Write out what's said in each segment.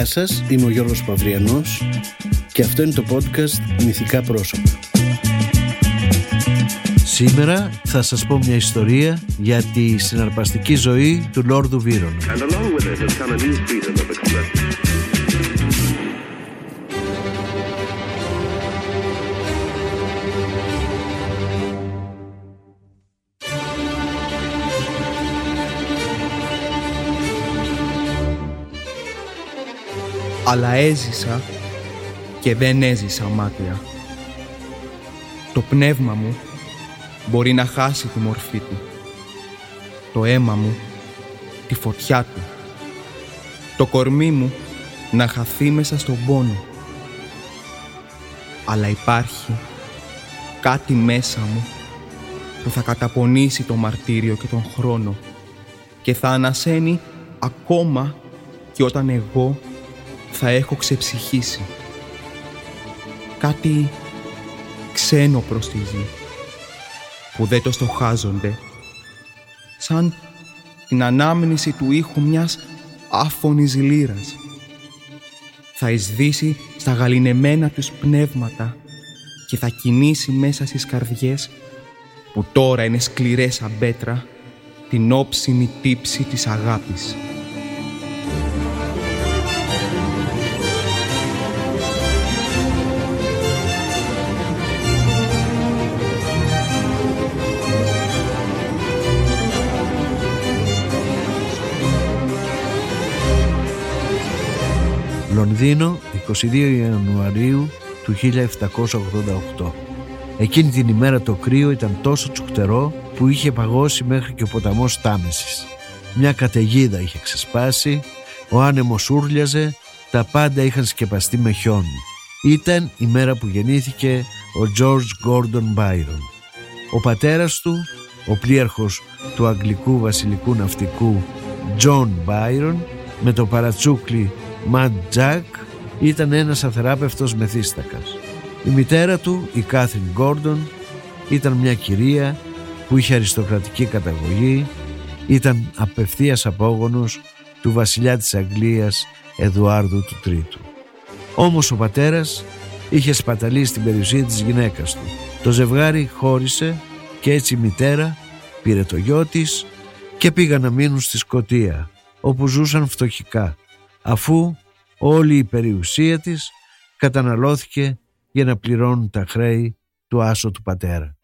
Γεια σας, είμαι ο Γιώργος Παυριανός και αυτό είναι το podcast Μυθικά Πρόσωπα. Σήμερα θα σας πω μια ιστορία για τη συναρπαστική ζωή του Λόρδου Βίρον. Αλλά έζησα και δεν έζησα μάτια. Το πνεύμα μου μπορεί να χάσει τη μορφή του. Το αίμα μου τη φωτιά του. Το κορμί μου να χαθεί μέσα στον πόνο. Αλλά υπάρχει κάτι μέσα μου που θα καταπονήσει το μαρτύριο και τον χρόνο και θα ανασένει ακόμα και όταν εγώ θα έχω ξεψυχήσει. Κάτι ξένο προς τη γη, που δεν το στοχάζονται, σαν την ανάμνηση του ήχου μιας άφωνης λύρας. Θα εισδύσει στα γαληνεμένα τους πνεύματα και θα κινήσει μέσα στις καρδιές, που τώρα είναι σκληρές σαν πέτρα, την όψιμη τύψη της αγάπης. Λονδίνο, 22 Ιανουαρίου του 1788. Εκείνη την ημέρα το κρύο ήταν τόσο τσουχτερό που είχε παγώσει μέχρι και ο ποταμός Τάμεσης. Μια καταιγίδα είχε ξεσπάσει, ο άνεμος ούρλιαζε, τα πάντα είχαν σκεπαστεί με χιόνι. Ήταν η μέρα που γεννήθηκε ο Τζόρτζ Γκόρντον Μπάιρον. Ο πατέρας του, ο πλοίαρχος του Αγγλικού Βασιλικού Ναυτικού Τζον Μπάιρον, με το παρατσούκλι Ματ Τζακ, ήταν ένας αθεράπευτος μεθύστακας. Η μητέρα του, η Κάθριν Γκόρντον, ήταν μια κυρία που είχε αριστοκρατική καταγωγή, ήταν απευθείας απόγονος του βασιλιά της Αγγλίας Εδουάρδου του Τρίτου. Όμως ο πατέρας είχε σπαταλήσει την περιουσία της γυναίκας του. Το ζευγάρι χώρισε και έτσι η μητέρα πήρε το γιο της και πήγαν να μείνουν στη Σκωτία, όπου ζούσαν φτωχικά, αφού όλη η περιουσία της καταναλώθηκε για να πληρώνουν τα χρέη του άσω του πατέρα.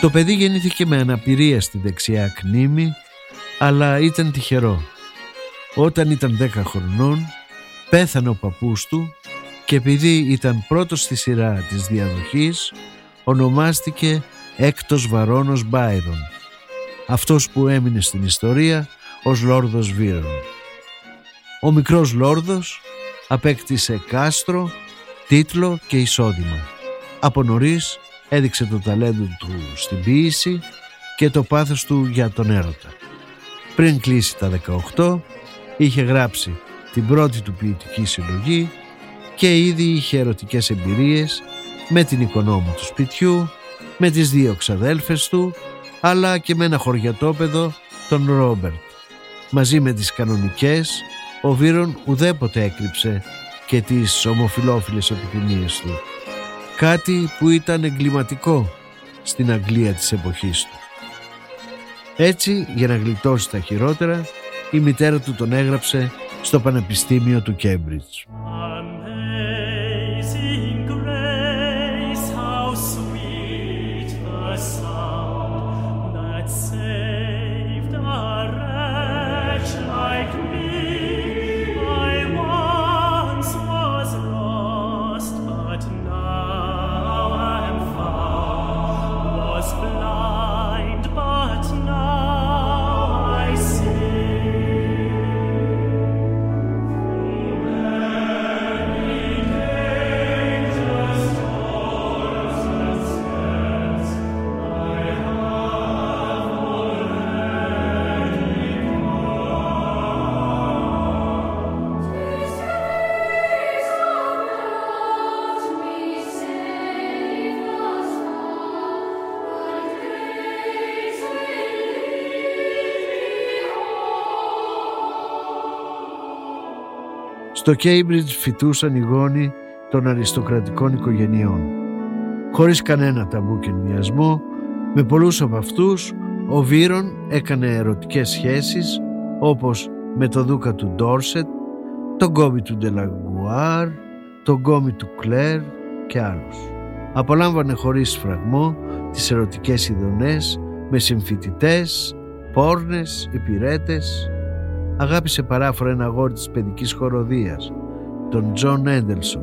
Το παιδί γεννήθηκε με αναπηρία στη δεξιά κνήμη, αλλά ήταν τυχερό. Όταν ήταν 10 χρονών, πέθανε ο παππούς του και επειδή ήταν πρώτος στη σειρά της διαδοχής, ονομάστηκε έκτος βαρόνος Μπάιρον, αυτός που έμεινε στην ιστορία ως Λόρδος Βίρον. Ο μικρός Λόρδος απέκτησε κάστρο, τίτλο και εισόδημα. Από νωρίς έδειξε το ταλέντο του στην ποίηση και το πάθος του για τον έρωτα. Πριν κλείσει τα 18, είχε γράψει την πρώτη του ποιητική συλλογή και ήδη είχε ερωτικές εμπειρίες με την οικονόμου του σπιτιού, με τις δύο ξαδέλφες του, αλλά και με ένα χωριατόπεδο, τον Ρόμπερτ. Μαζί με τις κανονικές, ο Βίρον ουδέποτε έκρυψε και τις ομοφυλόφιλες επιθυμίες του. Κάτι που ήταν εγκληματικό στην Αγγλία της εποχής του. Έτσι, για να γλιτώσει τα χειρότερα, η μητέρα του τον έγραψε στο Πανεπιστήμιο του Κέμπριτζ. Στο Κέμπριτζ φοιτούσαν οι γόνοι των αριστοκρατικών οικογενειών. Χωρίς κανένα ταμπού και ενδιασμό, με πολλούς από αυτούς, ο Βίρον έκανε ερωτικές σχέσεις, όπως με τον δούκα του Ντόρσετ, τον κόμι του Ντελαγουάρ, τον κόμι του Κλέρ και άλλους. Απολάμβανε χωρίς σφραγμό τις ερωτικές ειδονές με συμφοιτητές, πόρνες, υπηρέτες. Αγάπησε παράφορα ένα αγόρι της παιδικής χοροδίας, τον Τζον Έντελσον,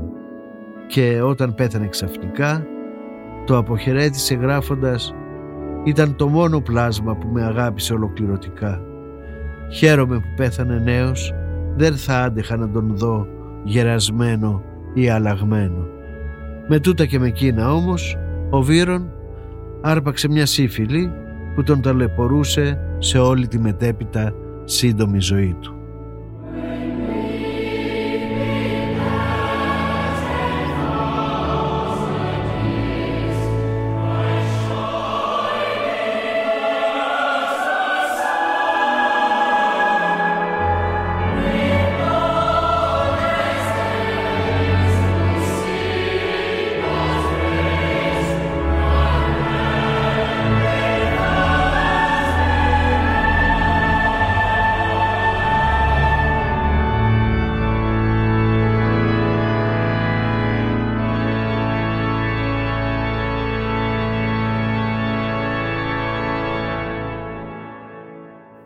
και όταν πέθανε ξαφνικά το αποχαιρέτησε γράφοντας «Ήταν το μόνο πλάσμα που με αγάπησε ολοκληρωτικά. Χαίρομαι που πέθανε νέος, δεν θα άντεχα να τον δω γερασμένο ή αλλαγμένο». Με τούτα και με εκείνα όμως, ο Βίρον άρπαξε μια σύφυλη που τον ταλαιπωρούσε σε όλη τη μετέπειτα σύντομη ζωή του.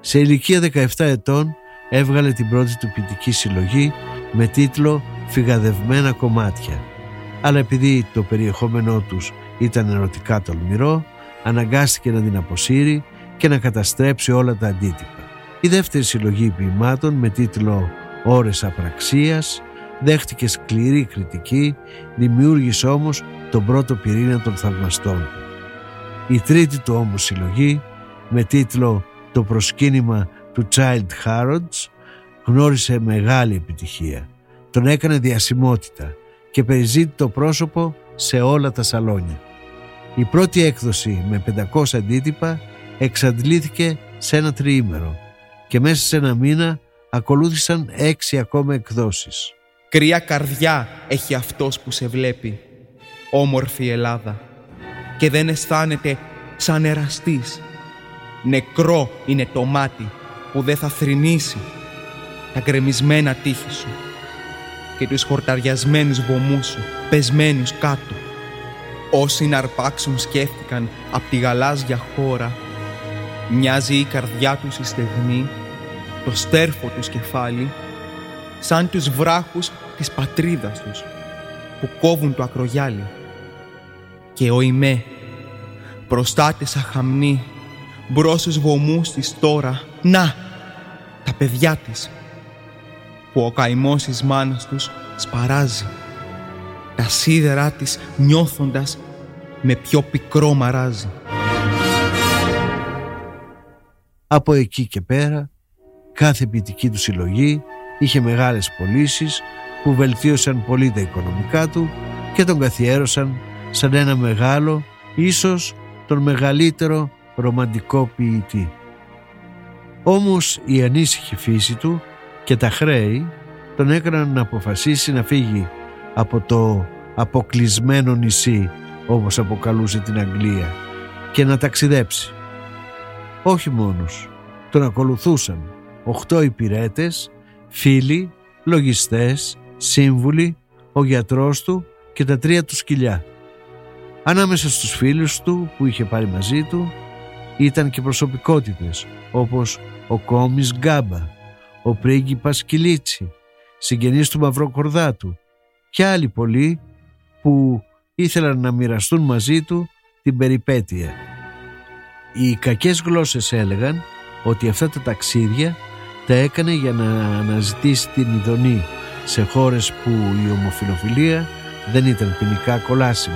Σε ηλικία 17 ετών έβγαλε την πρώτη του ποιητική συλλογή με τίτλο «Φυγαδευμένα κομμάτια». Αλλά επειδή το περιεχόμενό τους ήταν ερωτικά τολμηρό, αναγκάστηκε να την αποσύρει και να καταστρέψει όλα τα αντίτυπα. Η δεύτερη συλλογή ποιημάτων με τίτλο «Ώρες απραξίας» δέχτηκε σκληρή κριτική, δημιούργησε όμως τον πρώτο πυρήνα των θαυμαστών. Η τρίτη του όμως συλλογή με τίτλο «Το προσκύνημα του Child Harrods» γνώρισε μεγάλη επιτυχία. Τον έκανε διασημότητα και περιζήτητο πρόσωπο σε όλα τα σαλόνια. Η πρώτη έκδοση με 500 αντίτυπα εξαντλήθηκε σε ένα τριήμερο και μέσα σε ένα μήνα ακολούθησαν 6 ακόμα εκδόσεις. «Κρυά καρδιά έχει αυτός που σε βλέπει, όμορφη Ελλάδα, και δεν αισθάνεται σαν εραστής. Νεκρό είναι το μάτι που δεν θα θρηνήσει τα γκρεμισμένα τείχη σου και τους χορταριασμένους βωμούς σου πεσμένους κάτω. Όσοι να αρπάξουν σκέφτηκαν απ' τη γαλάζια χώρα, μοιάζει η καρδιά τους η στεγνή, το στέρφο τους κεφάλι, σαν τους βράχους της πατρίδας τους που κόβουν το ακρογιάλι. Και ο ημέ προστάτεσα χαμνή μπρος στους βωμούς της τώρα, να, τα παιδιά της, που ο καημός της μάνας τους σπαράζει, τα σίδερά της νιώθοντας με πιο πικρό μαράζει». Από εκεί και πέρα, κάθε ποιητική του συλλογή είχε μεγάλες πωλήσεις που βελτίωσαν πολύ τα οικονομικά του και τον καθιέρωσαν σαν ένα μεγάλο, ίσως τον μεγαλύτερο ρομαντικό ποιητή. Όμως η ανήσυχη φύση του και τα χρέη τον έκαναν να αποφασίσει να φύγει από το «αποκλεισμένο νησί», όπως αποκαλούσε την Αγγλία, και να ταξιδέψει. Όχι μόνος, τον ακολουθούσαν 8 υπηρέτες, φίλοι, λογιστές, σύμβουλοι, ο γιατρός του και τα 3 του σκυλιά. Ανάμεσα στους φίλους του που είχε πάρει μαζί του ήταν και προσωπικότητες όπως ο Κόμις Γκάμπα, ο πρίγκιπας Κιλίτσι, συγγενείς του Μαυροκορδάτου και άλλοι πολλοί που ήθελαν να μοιραστούν μαζί του την περιπέτεια. Οι κακές γλώσσες έλεγαν ότι αυτά τα ταξίδια τα έκανε για να αναζητήσει την ειδονή σε χώρες που η ομοφιλοφιλία δεν ήταν ποινικά κολάσιμη.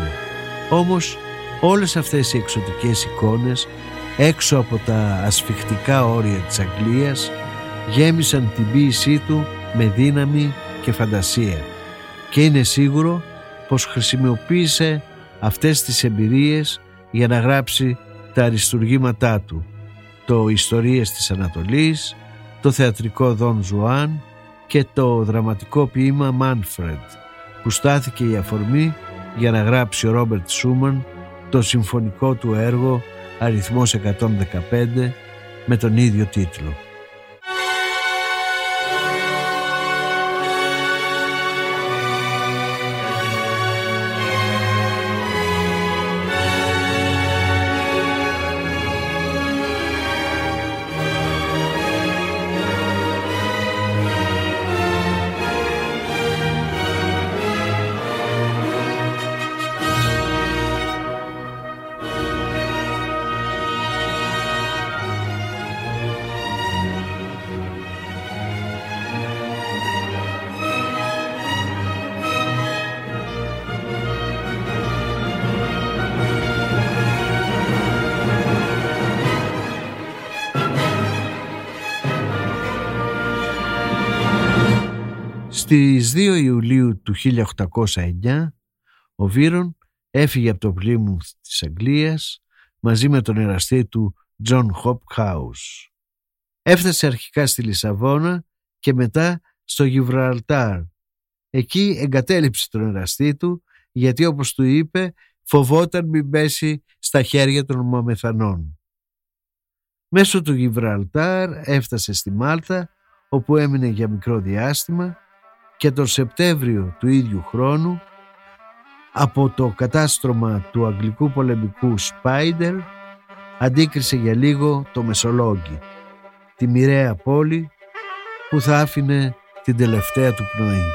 Όμως όλες αυτές οι εξωτικές εικόνες έξω από τα ασφιχτικά όρια της Αγγλίας γέμισαν την ποίησή του με δύναμη και φαντασία και είναι σίγουρο πως χρησιμοποίησε αυτές τις εμπειρίες για να γράψει τα αριστουργήματά του, το «Ιστορίες της Ανατολής», το θεατρικό «Δον Ζουάν» και το δραματικό ποίημα «Μάνφρεντ», που στάθηκε η αφορμή για να γράψει ο Ρόμπερτ Σούμαν το συμφωνικό του έργο αριθμός 115 με τον ίδιο τίτλο. Στις 2 Ιουλίου του 1809 ο Βύρον έφυγε από το Πλήμουθ της Αγγλίας μαζί με τον εραστή του Τζον Χομπ. Έφτασε αρχικά στη Λισαβόνα και μετά στο Γιβραλτάρ. Εκεί εγκατέλειψε τον εραστή του γιατί, όπως του είπε, φοβόταν μην πέσει στα χέρια των Μαμεθανών. Μέσω του Γιβραλτάρ έφτασε στη Μάλτα, όπου έμεινε για μικρό διάστημα και τον Σεπτέμβριο του ίδιου χρόνου, από το κατάστρωμα του αγγλικού πολεμικού Σπάιντερ, αντίκρισε για λίγο το Μεσολόγγι, τη μοιραία πόλη που θα άφηνε την τελευταία του πνοή.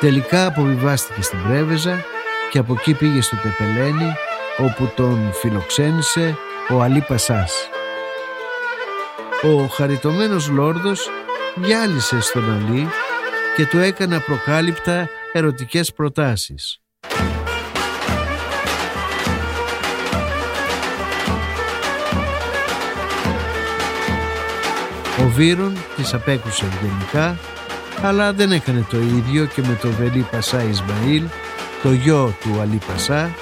Τελικά αποβιβάστηκε στην Πρέβεζα και από εκεί πήγε στο Τεπελένη, όπου τον φιλοξένησε ο Αλί Πασάς. Ο χαριτωμένος λόρδος γυάλισε στον Αλί και του έκανε απροκάλυπτα ερωτικές προτάσεις. Ο Βύρον τις απέκουσε ευγενικά, αλλά δεν έκανε το ίδιο και με τον Βελί Πασά Ισμαήλ, το γιο του Αλί Πασά,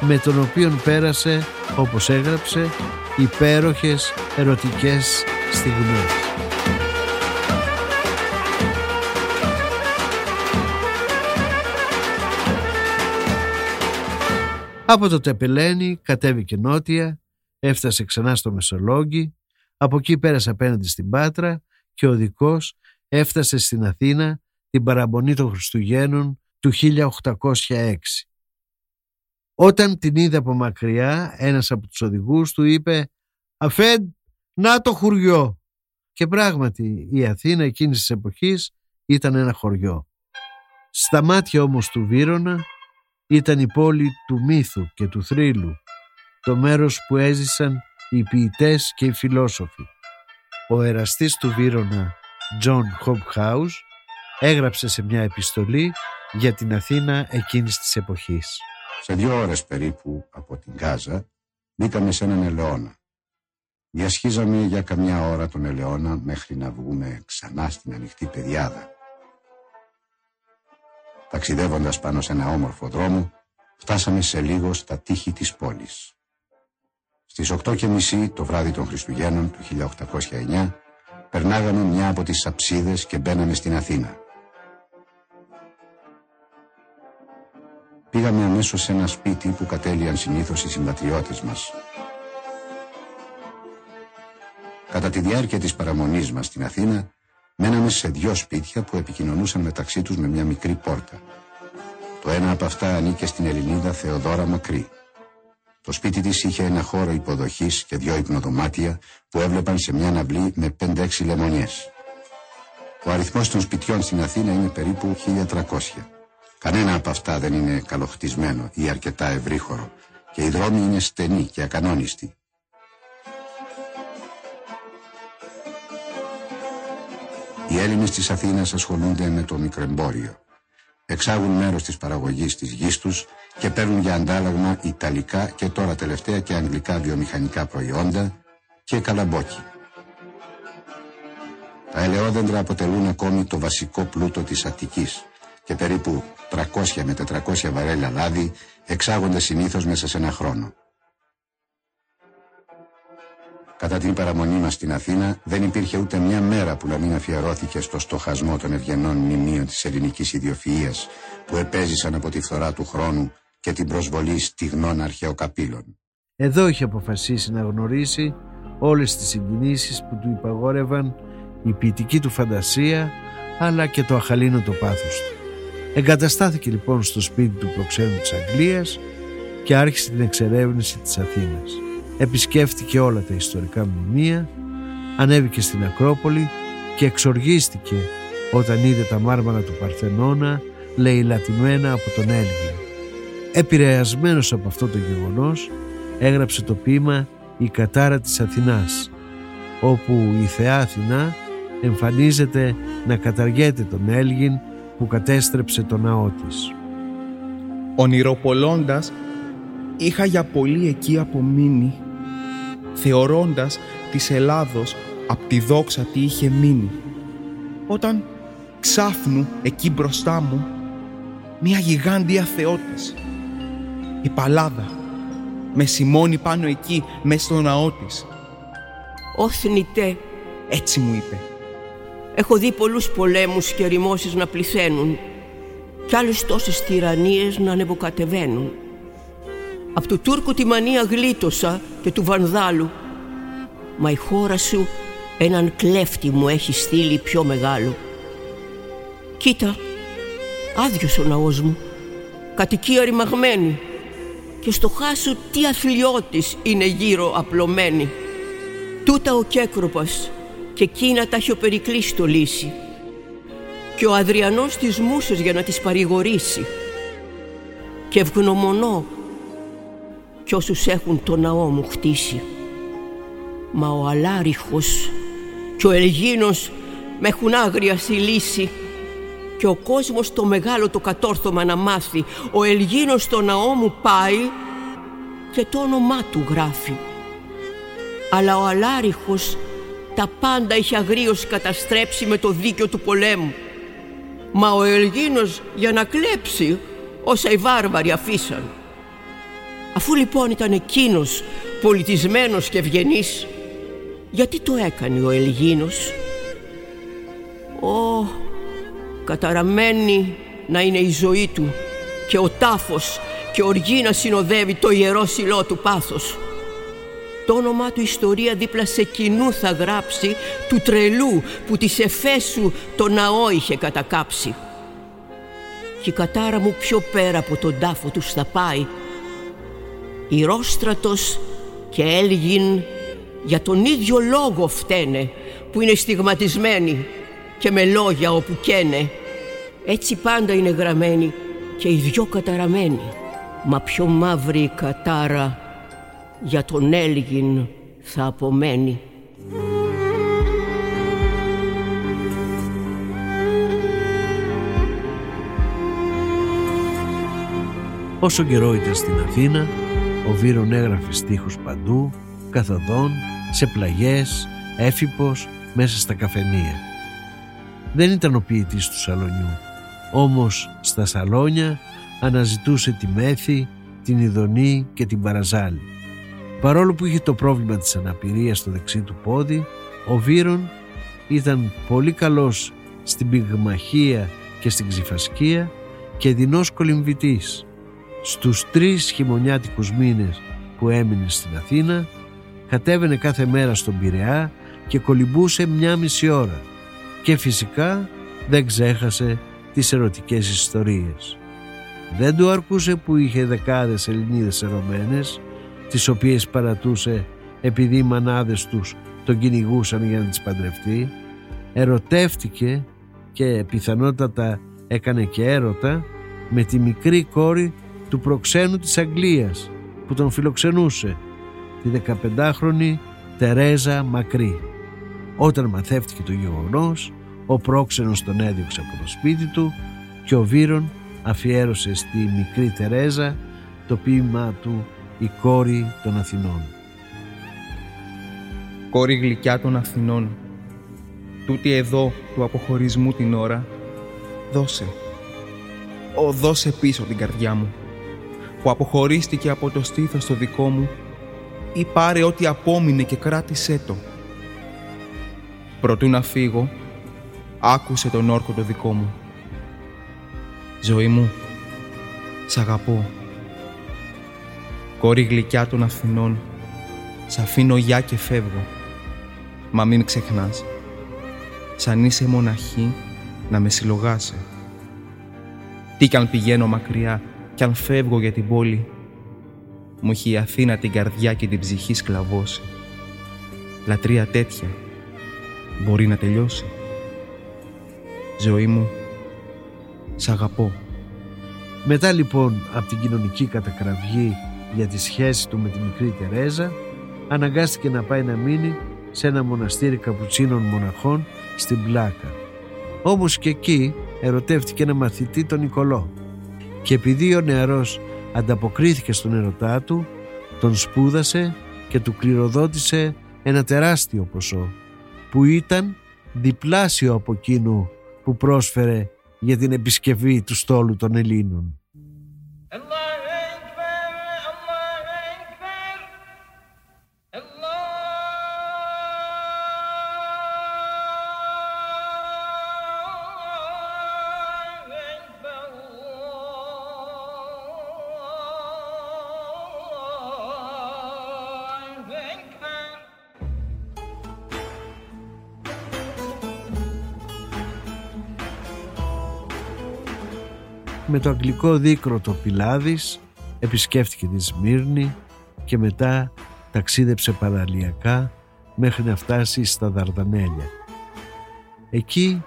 με τον οποίον πέρασε, όπως έγραψε, υπέροχες ερωτικές στιγμές. Από το Τεπελένη κατέβηκε νότια, έφτασε ξανά στο Μεσολόγγι, από εκεί πέρασε απέναντι στην Πάτρα και ο δικός έφτασε στην Αθήνα την παραμονή των Χριστουγέννων του 1806. Όταν την είδε από μακριά, ένας από τους οδηγούς του είπε «Αφέντ, να το χωριό!» Και πράγματι η Αθήνα εκείνης της εποχής ήταν ένα χωριό. Στα μάτια όμως του Βύρωνα ήταν η πόλη του μύθου και του θρύλου, το μέρος που έζησαν οι ποιητές και οι φιλόσοφοι. Ο εραστής του Βύρωνα, Τζον Χομπ, έγραψε σε μια επιστολή για την Αθήνα εκείνης της εποχής. Σε 2 ώρες περίπου από την Γάζα μπήκαμε σε έναν ελαιόνα. Διασχίζαμε για καμιά ώρα τον ελαιόνα μέχρι να βγούμε ξανά στην ανοιχτή πεδιάδα. Ταξιδεύοντας πάνω σε ένα όμορφο δρόμο, φτάσαμε σε λίγο στα τείχη της πόλης. Στις 8:30 το βράδυ των Χριστουγέννων του 1809 περνάγαμε μια από τις αψίδες και μπαίναμε στην Αθήνα. Πήγαμε αμέσως σε ένα σπίτι που κατέλυαν συνήθως οι συμπατριώτες μας. Κατά τη διάρκεια της παραμονής μας στην Αθήνα, μέναμε σε 2 σπίτια που επικοινωνούσαν μεταξύ τους με μια μικρή πόρτα. Το ένα από αυτά ανήκε στην Ελληνίδα Θεοδώρα Μακρή. Το σπίτι της είχε ένα χώρο υποδοχής και 2 υπνοδωμάτια που έβλεπαν σε μια αυλή με 5-6 λεμονιές. Ο αριθμός των σπιτιών στην Αθήνα είναι περίπου 1.300. Κανένα από αυτά δεν είναι καλοχτισμένο ή αρκετά ευρύχωρο και οι δρόμοι είναι στενοί και ακανόνιστοι. Οι Έλληνες της Αθήνας ασχολούνται με το μικρεμπόριο. Εξάγουν μέρος της παραγωγής της γης τους και παίρνουν για αντάλλαγμα ιταλικά και τώρα τελευταία και αγγλικά βιομηχανικά προϊόντα και καλαμπόκι. Τα ελαιόδεντρα αποτελούν ακόμη το βασικό πλούτο της Αττικής και περίπου 300 με 400 βαρέλια λάδι εξάγονται συνήθως μέσα σε ένα χρόνο. Κατά την παραμονή μας στην Αθήνα δεν υπήρχε ούτε μια μέρα που να μην αφιερώθηκε στο στοχασμό των ευγενών μνημείων της ελληνικής ιδιοφυΐας που επέζησαν από τη φθορά του χρόνου και την προσβολή στιγνών αρχαιοκαπήλων. Εδώ είχε αποφασίσει να γνωρίσει όλες τις συγκινήσεις που του υπαγόρευαν η ποιητική του φαντασία αλλά και το αχαλήνο το πάθος του. Εγκαταστάθηκε λοιπόν στο σπίτι του προξένου της Αγγλίας και άρχισε την εξερεύνηση της Αθήνας. Επισκέφτηκε όλα τα ιστορικά μνημεία, ανέβηκε στην Ακρόπολη και εξοργίστηκε όταν είδε τα μάρμαρα του Παρθενώνα λαιλατημένα από τον Έλγιο. Επηρεασμένος από αυτό το γεγονός, έγραψε το ποίημα «Η κατάρα της Αθηνάς», όπου η θεά Αθηνά εμφανίζεται να καταργέται τον Έλγιν που κατέστρεψε τον ναό της. Ονειροπολώντας, είχα για πολύ εκεί απομείνει, θεωρώντας της Ελλάδος απ' τη δόξα τι είχε μείνει, όταν ξάφνου εκεί μπροστά μου μια γιγάντια θεότης, η Παλάδα, με σημώνει πάνω εκεί, μες στο ναό της. «Ως νητέ», έτσι μου είπε, «έχω δει πολλούς πολέμους και ρημώσεις να πληθαίνουν κι άλλες τόσες τυραννίες να ανεβοκατεβαίνουν. Απ' του Τούρκου τη μανία γλίτωσα και του Βανδάλου, μα η χώρα σου έναν κλέφτη μου έχει στείλει πιο μεγάλο. Κοίτα, άδειος ο ναός μου, κατοικία ρημαγμένη, και στοχά σου τι αθλιώτης είναι γύρω απλωμένη. Τούτα ο Κέκροπας και εκείνα τα έχει ο Περικλής στολίσει και ο Αδριανός τις μούσες για να τις παρηγορήσει. Και ευγνωμονώ κι όσους έχουν το ναό μου χτίσει, μα ο Αλάριχος και ο Ελγίνος με έχουν άγρια θυλήσει και ο κόσμος το μεγάλο το κατόρθωμα να μάθει. Ο Ελγίνος στο ναό μου πάει και το όνομά του γράφει, αλλά ο Αλάριχος τα πάντα είχε αγρίως καταστρέψει με το δίκιο του πολέμου, μα ο Ελγίνος για να κλέψει όσα οι βάρβαροι αφήσαν. Αφού λοιπόν ήταν εκείνος πολιτισμένος και ευγενής, γιατί το έκανε ο Ελγίνος? Ω, καταραμένη να είναι η ζωή του και ο τάφος και οργή να συνοδεύει το ιερό σιλό του πάθος. Το όνομά του ιστορία δίπλα σε κοινού θα γράψει, του τρελού που της Εφέσου το ναό είχε κατακάψει. Και η κατάρα μου πιο πέρα από τον τάφο τους θα πάει, Ηρόστρατος και Έλγιν για τον ίδιο λόγο φταίνε που είναι στιγματισμένοι και με λόγια όπου καίνε. Έτσι πάντα είναι γραμμένοι και οι δυο καταραμένοι, μα πιο μαύρη η κατάρα για τον Έλγιν θα απομένει. Όσο καιρό ήταν στην Αθήνα, ο Βύρον έγραφε στίχους παντού, καθοδόν, σε πλαγιές, έφυπος, μέσα στα καφενεία. Δεν ήταν ο ποιητής του σαλονιού, όμως στα σαλόνια αναζητούσε τη μέθη, την ειδονή και την παραζάλη. Παρόλο που είχε το πρόβλημα της αναπηρίας στο δεξί του πόδι, ο Βύρον ήταν πολύ καλός στην πυγμαχία και στην ξυφασκία και δεινός κολυμβητής. Στους 3 χειμωνιάτικους μήνες που έμεινε στην Αθήνα, κατέβαινε κάθε μέρα στον Πειραιά και κολυμπούσε 1,5 ώρα. Και φυσικά δεν ξέχασε τις ερωτικές ιστορίες. Δεν του αρκούσε που είχε 10 Ελληνίδες ερωμένες, τις οποίες παρατούσε επειδή οι μανάδες τους τον κυνηγούσαν για να τις παντρευτεί. Ερωτεύτηκε και πιθανότατα έκανε και έρωτα με τη μικρή κόρη του προξένου της Αγγλίας που τον φιλοξενούσε, τη 15χρονη Τερέζα Μακρή. Όταν μαθεύτηκε το γεγονός, ο πρόξενος τον έδιωξε από το σπίτι του και ο Βύρον αφιέρωσε στη μικρή Τερέζα το ποίημα του «Η κόρη των Αθηνών». Κόρη γλυκιά των Αθηνών, τούτη εδώ του αποχωρισμού την ώρα, δώσε «Ω, δώσε πίσω την καρδιά μου, που αποχωρίστηκε από το στήθος το δικό μου, ή πάρε ό,τι απόμεινε και κράτησέ το». Προτού να φύγω, άκουσε τον όρκο το δικό μου. «Ζωή μου, σ' αγαπώ. Κόρη γλυκιά των Αθηνών, σ' αφήνω γεια και φεύγω. Μα μην ξεχνάς, σαν είσαι μοναχή, να με συλλογάσαι. Τι κι αν πηγαίνω μακριά, κι αν φεύγω για την πόλη, μου έχει η Αθήνα την καρδιά και την ψυχή σκλαβώσει. Λατρεία τέτοια μπορεί να τελειώσει. Ζωή μου, σ' αγαπώ». Μετά λοιπόν από την κοινωνική κατακραυγή για τη σχέση του με τη μικρή Τερέζα, αναγκάστηκε να πάει να μείνει σε ένα μοναστήρι καπουτσίνων μοναχών στην Πλάκα. Όμως και εκεί ερωτεύτηκε ένα μαθητή, τον Νικολό, και επειδή ο νεαρός ανταποκρίθηκε στον ερωτά του, τον σπούδασε και του κληροδότησε ένα τεράστιο ποσό που ήταν διπλάσιο από εκείνο που πρόσφερε για την επισκευή του στόλου των Ελλήνων. Με το αγγλικό δίκρο το Πυλάδης επισκέφτηκε τη Σμύρνη και μετά ταξίδεψε παραλιακά μέχρι να φτάσει στα Δαρδανέλια. Εκεί,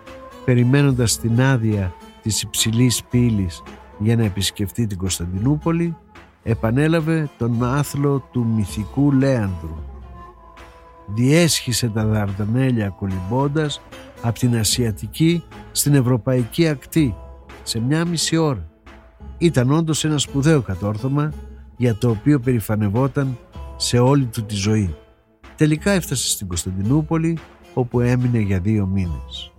περιμένοντας την άδεια της υψηλής πύλης για να επισκεφτεί την Κωνσταντινούπολη, επανέλαβε τον άθλο του μυθικού Λέανδρου. Διέσχισε τα Δαρδανέλια κολυμπώντας από την ασιατική στην ευρωπαϊκή ακτή σε 1,5 ώρα. Ήταν όντως ένα σπουδαίο κατόρθωμα για το οποίο περηφανευόταν σε όλη του τη ζωή. Τελικά έφτασε στην Κωνσταντινούπολη, όπου έμεινε για 2 μήνες.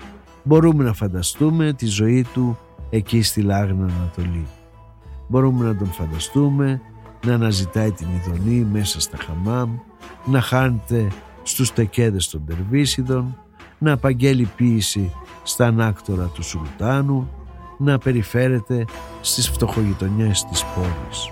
Μπορούμε να φανταστούμε τη ζωή του εκεί στη Λάγνα Ανατολή. Μπορούμε να τον φανταστούμε να αναζητάει την ειδονή μέσα στα χαμάμ, να χάνεται στους τεκέδες των τερβίσιδων, να απαγγέλει ποίηση στα ανάκτορα του Σουλτάνου, να περιφέρεται στις φτωχογειτονιές της πόλης.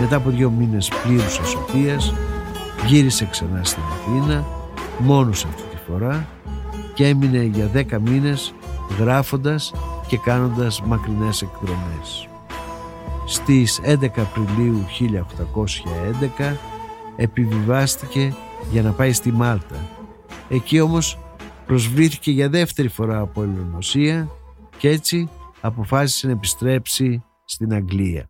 Μετά από 2 μήνες πλήρους ασωτείας, γύρισε ξανά στην Αθήνα, μόνος αυτή τη φορά, και έμεινε για 10 μήνες γράφοντας και κάνοντας μακρινές εκδρομές. Στις 11 Απριλίου 1811 επιβιβάστηκε για να πάει στη Μάλτα. Εκεί όμως προσβλήθηκε για 2η φορά από ελονοσία και έτσι αποφάσισε να επιστρέψει στην Αγγλία.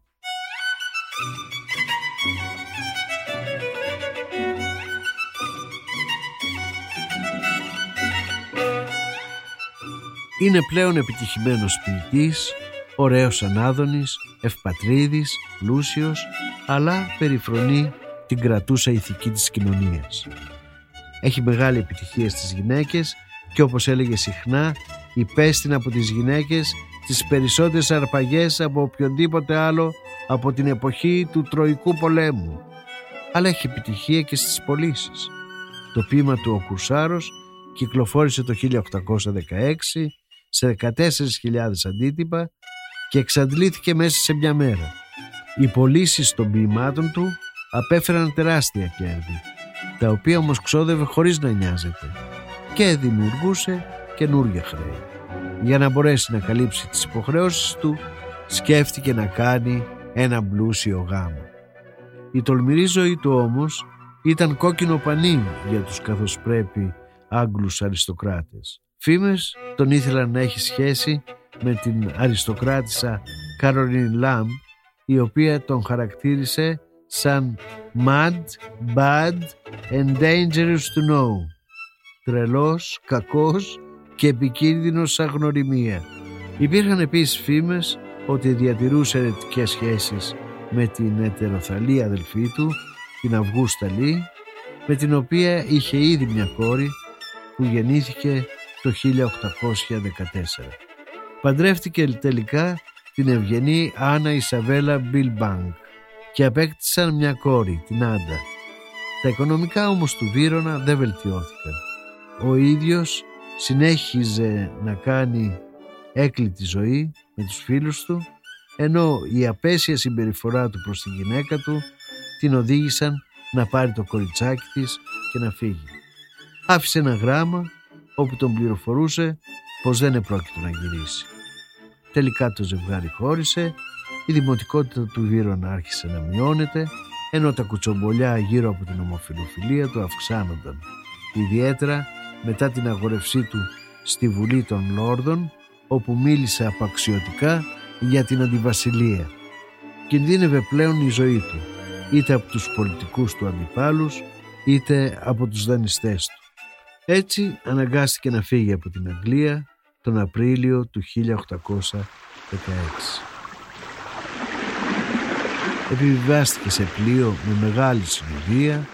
Είναι πλέον επιτυχημένος ποιητής, ωραίος ανάδωνης, ευπατρίδης, πλούσιος, αλλά περιφρονεί την κρατούσα ηθική της κοινωνίας. Έχει μεγάλη επιτυχία στις γυναίκες και, όπως έλεγε συχνά, υπέστην από τις γυναίκες τις περισσότερες αρπαγές από οποιονδήποτε άλλο από την εποχή του Τροϊκού πολέμου. Αλλά έχει επιτυχία και στις πωλήσεις. Το ποίημα του «Ο Κουρσάρος» κυκλοφόρησε το 1816 σε 14.000 αντίτυπα και εξαντλήθηκε μέσα σε 1 μέρα. Οι πωλήσεις των ποιημάτων του απέφεραν τεράστια κέρδη, τα οποία όμως ξόδευε χωρίς να νοιάζεται, και δημιουργούσε καινούργια χρέη. Για να μπορέσει να καλύψει τις υποχρεώσεις του, σκέφτηκε να κάνει ένα πλούσιο γάμο. Η τολμηρή ζωή του όμως ήταν κόκκινο πανί για τους καθώς πρέπει Άγγλους αριστοκράτες. Φήμες τον ήθελαν να έχει σχέση με την αριστοκράτησα Κάρολιν Λαμ, η οποία τον χαρακτήρισε σαν «mad, bad and dangerous to know», τρελός, κακός και επικίνδυνος σαν γνωριμία. Υπήρχαν επίσης φήμες ότι διατηρούσε ερετικές σχέσεις με την ετεροθαλή αδελφή του, την Αυγούστα Λί, με την οποία είχε ήδη μια κόρη που γεννήθηκε το 1814. Παντρεύτηκε τελικά την ευγενή Άννα Ισαβέλα Μπιλμπάνγκ και απέκτησαν μια κόρη, την Άντα. Τα οικονομικά όμως του Βύρωνα δεν βελτιώθηκαν. Ο ίδιος συνέχιζε να κάνει έκλητη ζωή με τους φίλους του, ενώ η απέσια συμπεριφορά του προς την γυναίκα του την οδήγησαν να πάρει το κοριτσάκι της και να φύγει. Άφησε ένα γράμμα όπου τον πληροφορούσε πως δεν επρόκειτο να γυρίσει. Τελικά το ζευγάρι χώρισε, η δημοτικότητα του Βύρωνα άρχισε να μειώνεται, ενώ τα κουτσομπολιά γύρω από την ομοφιλοφιλία του αυξάνονταν, ιδιαίτερα μετά την αγορευσή του στη Βουλή των Λόρδων, όπου μίλησε απαξιωτικά για την αντιβασιλεία. Κινδύνευε πλέον η ζωή του, είτε από τους πολιτικούς του αντιπάλους, είτε από τους δανειστές του. Έτσι αναγκάστηκε να φύγει από την Αγγλία τον Απρίλιο του 1816. Επιβιβάστηκε σε πλοίο με μεγάλη συνοδεία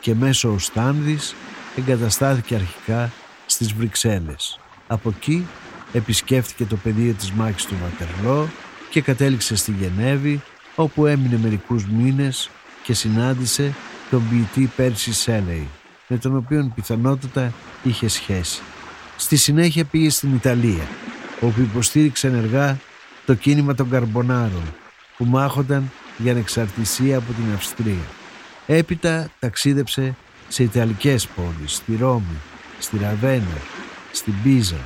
και μέσω Οστάνδης εγκαταστάθηκε αρχικά στις Βρυξέλλες. Από εκεί επισκέφθηκε το πεδίο της μάχης του Βατερλό και κατέληξε στη Γενέβη, όπου έμεινε μερικούς μήνες και συνάντησε τον ποιητή Πέρσι Σέλεϊ, με τον οποίον πιθανότατα είχε σχέση. Στη συνέχεια πήγε στην Ιταλία, όπου υποστήριξε ενεργά το κίνημα των Καρμπονάρων, που μάχονταν για ανεξαρτησία από την Αυστρία. Έπειτα ταξίδεψε σε ιταλικές πόλεις, στη Ρώμη, στη Ραβένα, στην Πίζα.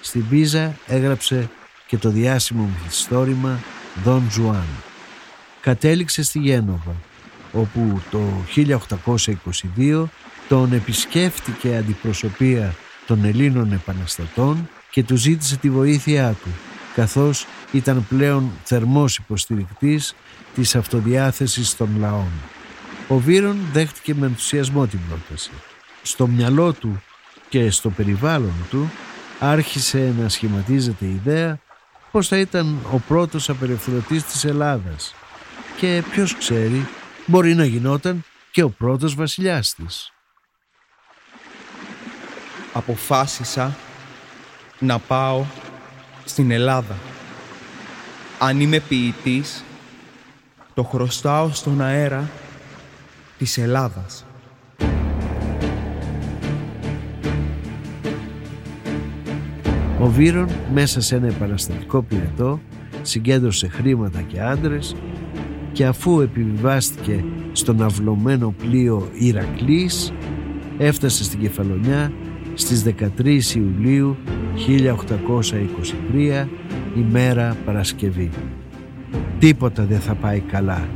Στην Πίζα έγραψε και το διάσημο μυθιστόρημα «Δον Ζουάν». Κατέληξε στη Γένοβα, όπου το 1822 τον επισκέφτηκε αντιπροσωπεία των Ελλήνων επαναστατών και του ζήτησε τη βοήθειά του, καθώς ήταν πλέον θερμός υποστηρικτής της αυτοδιάθεσης των λαών. Ο Βύρον δέχτηκε με ενθουσιασμό την πρόταση. Στο μυαλό του και στο περιβάλλον του άρχισε να σχηματίζεται η ιδέα πως θα ήταν ο πρώτος απελευθερωτής της Ελλάδας και, ποιος ξέρει, μπορεί να γινόταν και ο πρώτος βασιλιάς της. Αποφάσισα να πάω στην Ελλάδα. Αν είμαι ποιητής, το χρωστάω στον αέρα της Ελλάδας. Ο Βύρον, μέσα σε ένα επαναστατικό πυρετό, συγκέντρωσε χρήματα και άντρες και, αφού επιβιβάστηκε στον αυλωμένο πλοίο Ηρακλής, έφτασε στην Κεφαλονιά στις 13 Ιουλίου 1823, ημέρα Παρασκευή. «Τίποτα δεν θα πάει καλά»,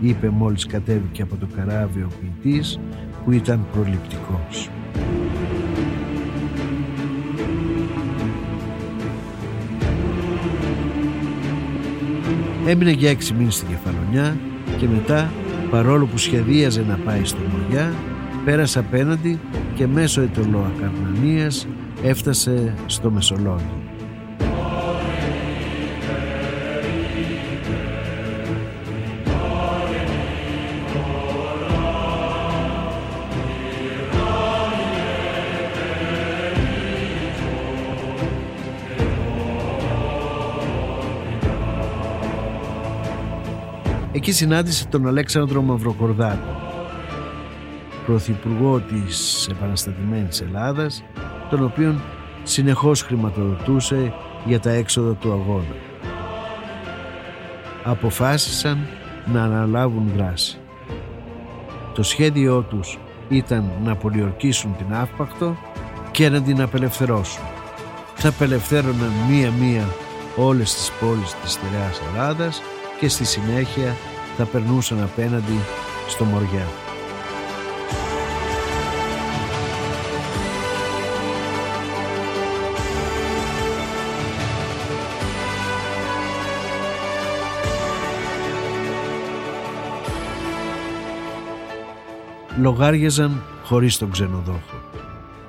είπε μόλις κατέβηκε από το καράβι ο ποιητής, που ήταν προληπτικός. Έμεινε για 6 μήνες στην Κεφαλονιά και μετά, παρόλο που σχεδίαζε να πάει στο Μωριά, πέρασε απέναντι και μέσω Ετωλοακαρνανίας έφτασε στο Μεσολόγγι. Εκεί συνάντησε τον Αλέξανδρο Μαυροκορδάτο, πρωθυπουργό της επαναστατημένης Ελλάδας, τον οποίον συνεχώς χρηματοδοτούσε για τα έξοδα του αγώνα. Αποφάσισαν να αναλάβουν δράση. Το σχέδιό τους ήταν να πολιορκήσουν την Αύπακτο, και να την απελευθερώσουν. Θα απελευθέρωναν μία-μία όλες τις πόλεις της Στερεάς Ελλάδας και στη συνέχεια θα περνούσαν απέναντι στο Μοριά. Λογάριαζαν χωρίς τον ξενοδόχο.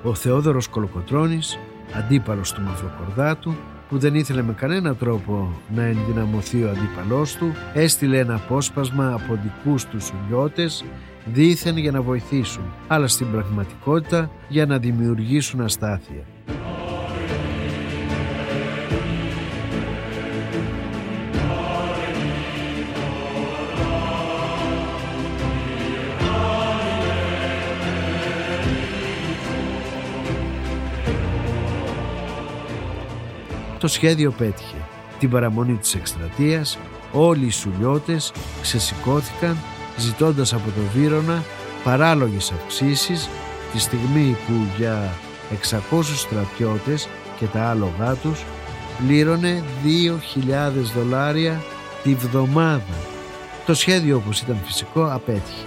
Ο Θεόδωρος Κολοκοτρώνης, αντίπαλος του Μαυροκορδάτου, που δεν ήθελε με κανένα τρόπο να ενδυναμωθεί ο αντίπαλός του, έστειλε ένα απόσπασμα από δικούς τους Σουλιώτες, δήθεν για να βοηθήσουν, αλλά στην πραγματικότητα για να δημιουργήσουν αστάθεια. Το σχέδιο πέτυχε. Την παραμονή της εκστρατείας, όλοι οι Σουλιώτες ξεσηκώθηκαν ζητώντας από το Βύρωνα παράλογες αυξήσεις, τη στιγμή που για 600 στρατιώτες και τα άλογά τους πλήρωνε $2.000 τη βδομάδα. Το σχέδιο, όπως ήταν φυσικό, απέτυχε.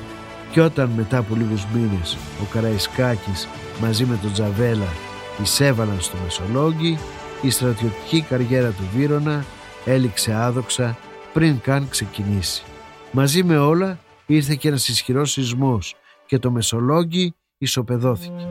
Και όταν μετά από λίγους μήνες ο Καραϊσκάκης μαζί με τον Τζαβέλα εισέβαλαν στο Μεσολόγγι, η στρατιωτική καριέρα του Βύρωνα έληξε άδοξα πριν καν ξεκινήσει. Μαζί με όλα ήρθε και ένας ισχυρός σεισμός και το Μεσολόγγι ισοπεδώθηκε.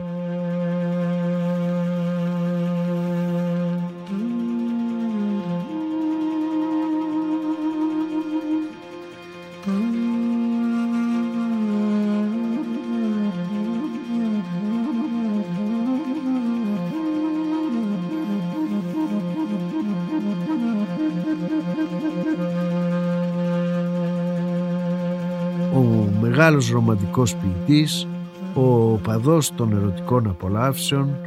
Ο μεγάλος ρομαντικός ποιητής, ο οπαδός των ερωτικών απολαύσεων,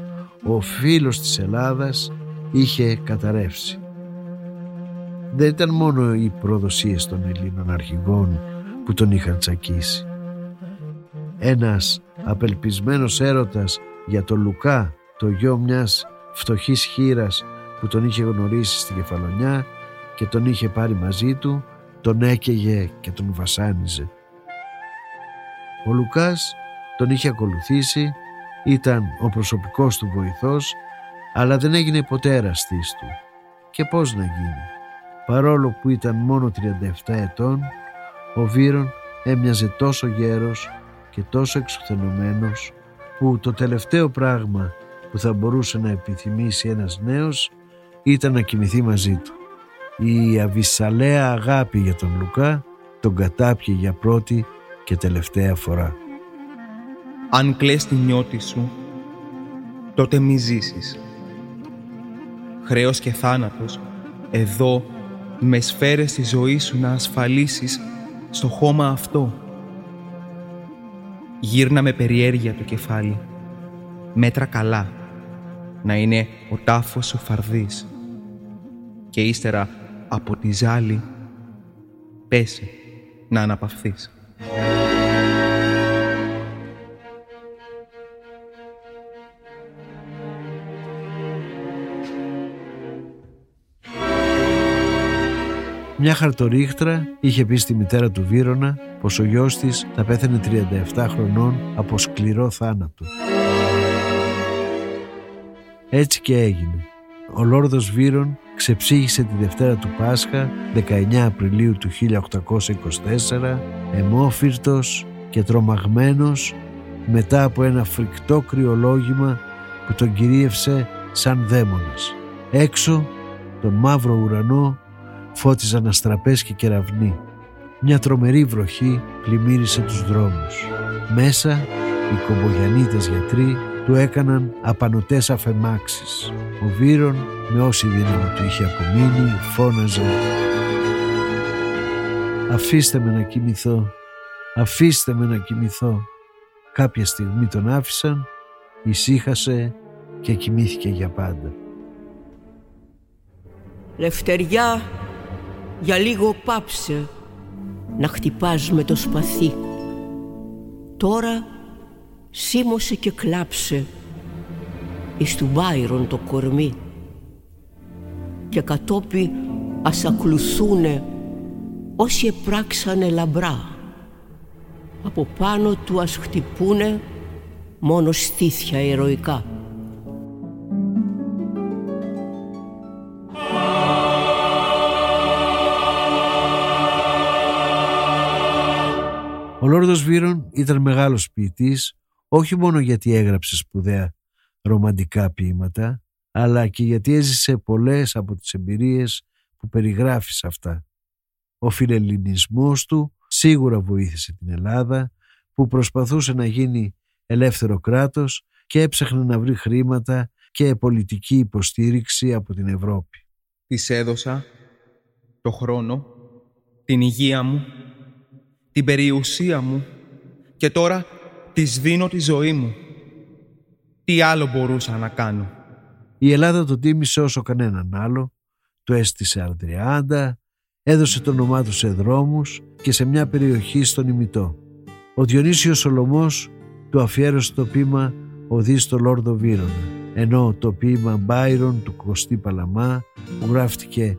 ο φίλος της Ελλάδας, είχε καταρρεύσει. Δεν ήταν μόνο οι προδοσίες των Ελλήνων αρχηγών που τον είχαν τσακίσει. Ένας απελπισμένος έρωτας για τον Λουκά, το γιο μιας φτωχής χήρας που τον είχε γνωρίσει στη Κεφαλονιά και τον είχε πάρει μαζί του, τον έκαιγε και τον βασάνιζε. Ο Λουκάς τον είχε ακολουθήσει, ήταν ο προσωπικός του βοηθός, αλλά δεν έγινε ποτέ εραστής του. Και πώς να γίνει; Παρόλο που ήταν μόνο 37 ετών, ο Βύρον έμοιαζε τόσο γέρος και τόσο εξουθενωμένος, που το τελευταίο πράγμα που θα μπορούσε να επιθυμήσει ένας νέος ήταν να κοιμηθεί μαζί του. Η αβυσσαλαία αγάπη για τον Λουκά τον κατάπιε για πρώτη και τελευταία φορά. Αν κλαις τη νιώτη σου, τότε μη ζήσεις. Χρέος και θάνατος, εδώ με σφαίρες τη ζωή σου να ασφαλίσεις στο χώμα αυτό. Γύρνα με περιέργεια το κεφάλι, μέτρα καλά, να είναι ο τάφος σου φαρδής. Και ύστερα από τη ζάλη, πέσε να αναπαυθείς. Μια χαρτορίχτρα είχε πει στη μητέρα του Βύρωνα πως ο γιος της θα πέθανε 37 χρονών από σκληρό θάνατο. Έτσι και έγινε. Ο Λόρδος Βύρων ξεψύχησε τη Δευτέρα του Πάσχα, 19 Απριλίου του 1824, αιμόφυρτος και τρομαγμένος, μετά από ένα φρικτό κρυολόγημα που τον κυρίευσε σαν δαίμονας. Έξω, τον μαύρο ουρανό φώτιζαν αστραπές και κεραυνοί. Μια τρομερή βροχή πλημμύρισε τους δρόμους. Μέσα, οι κομπογιανίτες γιατροί του έκαναν απανωτές αφεμάξεις. Ο Βύρον, με όση δύναμη του είχε απομείνει, φώναζε «Αφήστε με να κοιμηθώ, αφήστε με να κοιμηθώ». Κάποια στιγμή τον άφησαν, ησύχασε και κοιμήθηκε για πάντα. «Λευτεριά, για λίγο πάψε να χτυπάς με το σπαθί. Τώρα σίμωσε και κλάψε. εις του Μπάιρον το κορμί. Και κατόπι ας ακολουθούνε όσοι επράξανε λαμπρά. Από πάνω του ας χτυπούνε μόνο στήθια ηρωικά. Ο Λόρδος Βύρον ήταν μεγάλος ποιητής, όχι μόνο γιατί έγραψε σπουδαία ρομαντικά ποίηματα, αλλά και γιατί έζησε πολλές από τις εμπειρίες που περιγράφει σε αυτά. Ο φιλελληνισμός του σίγουρα βοήθησε την Ελλάδα, που προσπαθούσε να γίνει ελεύθερο κράτος και έψαχνε να βρει χρήματα και πολιτική υποστήριξη από την Ευρώπη. Της έδωσα το χρόνο, την υγεία μου, την περιουσία μου και τώρα της δίνω τη ζωή μου. Τι άλλο μπορούσα να κάνω? Η Ελλάδα το τίμησε όσο κανέναν άλλο, το έστησε αρδριάντα, έδωσε το όνομά του σε δρόμους και σε μια περιοχή στον Ημιτό. Ο Διονύσιος Σολωμός του αφιέρωσε το ποίημα «Οδύ στο Λόρδο Βύρονα», ενώ το ποίημα «Μπάιρον» του Κωστή Παλαμά, που γράφτηκε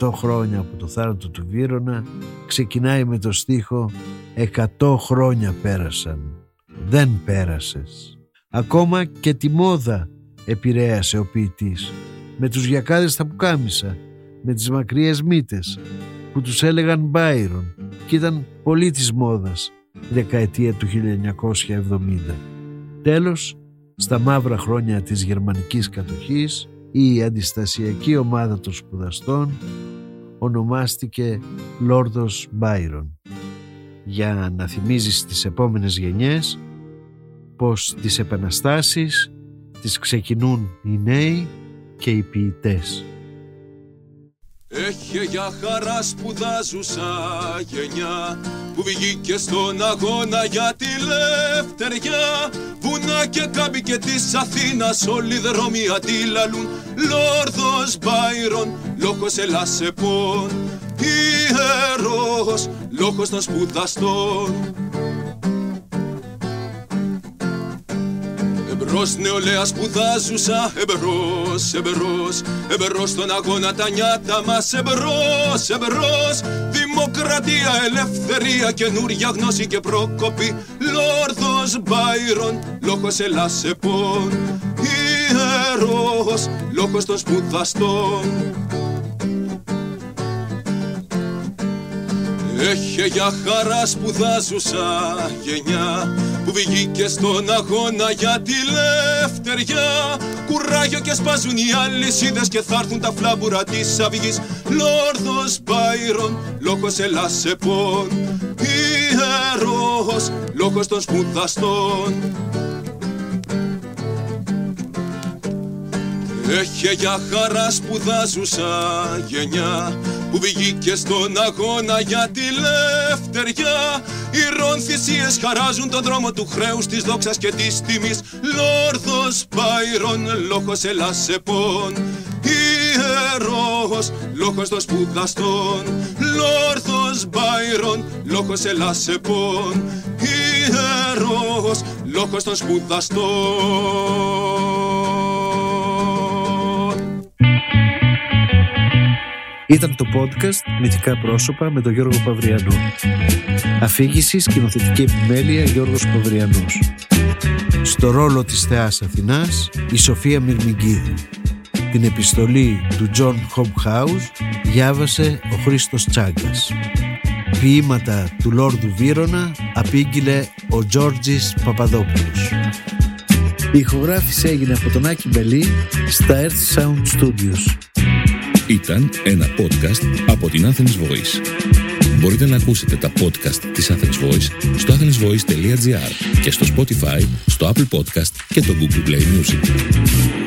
100 χρόνια από το θάνατο του Βύρονα, ξεκινάει με το στίχο «100 χρόνια πέρασαν, δεν πέρασες». Ακόμα και τη μόδα επηρέασε ο ποιητής, με τους γιακάδες στα πουκάμισα, με τις μακριές μύτες που τους έλεγαν Μπάιρον και ήταν πολύ της μόδας δεκαετία του 1970. Τέλος, στα μαύρα χρόνια της γερμανικής κατοχής, η αντιστασιακή ομάδα των σπουδαστών ονομάστηκε Λόρδος Μπάιρον, για να θυμίζει στις επόμενες γενιές πως τις επαναστάσεις τις ξεκινούν οι νέοι και οι ποιητές. Έχε για χαρά σπουδάζουσα γενιά που βγήκε στον αγώνα για τη λευτεριά. Βουνά και κάμπη και της Αθήνας όλοι δρόμοι αντιλαλούν. Λόρδος Μπάιρον, λόγος ελασεπών, ιερός, λόγος των σπουδαστών. Εμπρός νεολαία σπουδάζουσα, εμπρός, εμπρός, εμπρός στον αγώνα τα νιάτα μας, εμπρός, εμπρός. Δημοκρατία, ελευθερία, καινούρια γνώση και προκοπή. Λόρδος Μπάιρον, λόγος ελασεπών, ιερός, λόγος των σπουδαστών. Έχε για χαρά σπουδάζουσα γενιά που βγήκε στον αγώνα για τη λευτεριά. Κουράγιο και σπάζουν οι αλυσίδες και θα έρθουν τα φλάμπουρα της αυγής. Λόρδος Μπάιρον, λόγος ελασεπών, ιερός, λόγος των σπουδαστών. Έχε για χαρά σπουδάζουσα γενιά που βγήκε στον αγώνα για τη λευτεριά. Ηρών θυσίες χαράζουν τον δρόμο του χρέους, της δόξας και της τιμής. Λόρδος Μπάιρον, λόγος ελασεπών, ιερός, λόγος των σπουδαστών. Λόρδος Μπάιρον, λόγος ελασεπών, ιερός, λόγος των σπουδαστών. Ήταν το podcast «Μυθικά πρόσωπα» με τον Γιώργο Παυριανό. Αφήγηση, σκηνοθετική επιμέλεια Γιώργος Παυριανός. Στο ρόλο της Θεάς Αθηνάς η Σοφία Μυρμηγκίδη. Την επιστολή του Τζον Χομπ διάβασε ο Χρήστος Τσάγκας. Ποίηματα του Λόρδου Βύρονα απήγγειλε ο Τζόρτζης Παπαδόπουλος. Η ηχογράφηση έγινε από τον Άκη Μπελή στα Earth Sound Studios. Ήταν ένα podcast από την Athens Voice. Μπορείτε να ακούσετε τα podcast της Athens Voice στο athensvoice.gr και στο Spotify, στο Apple Podcast και το Google Play Music.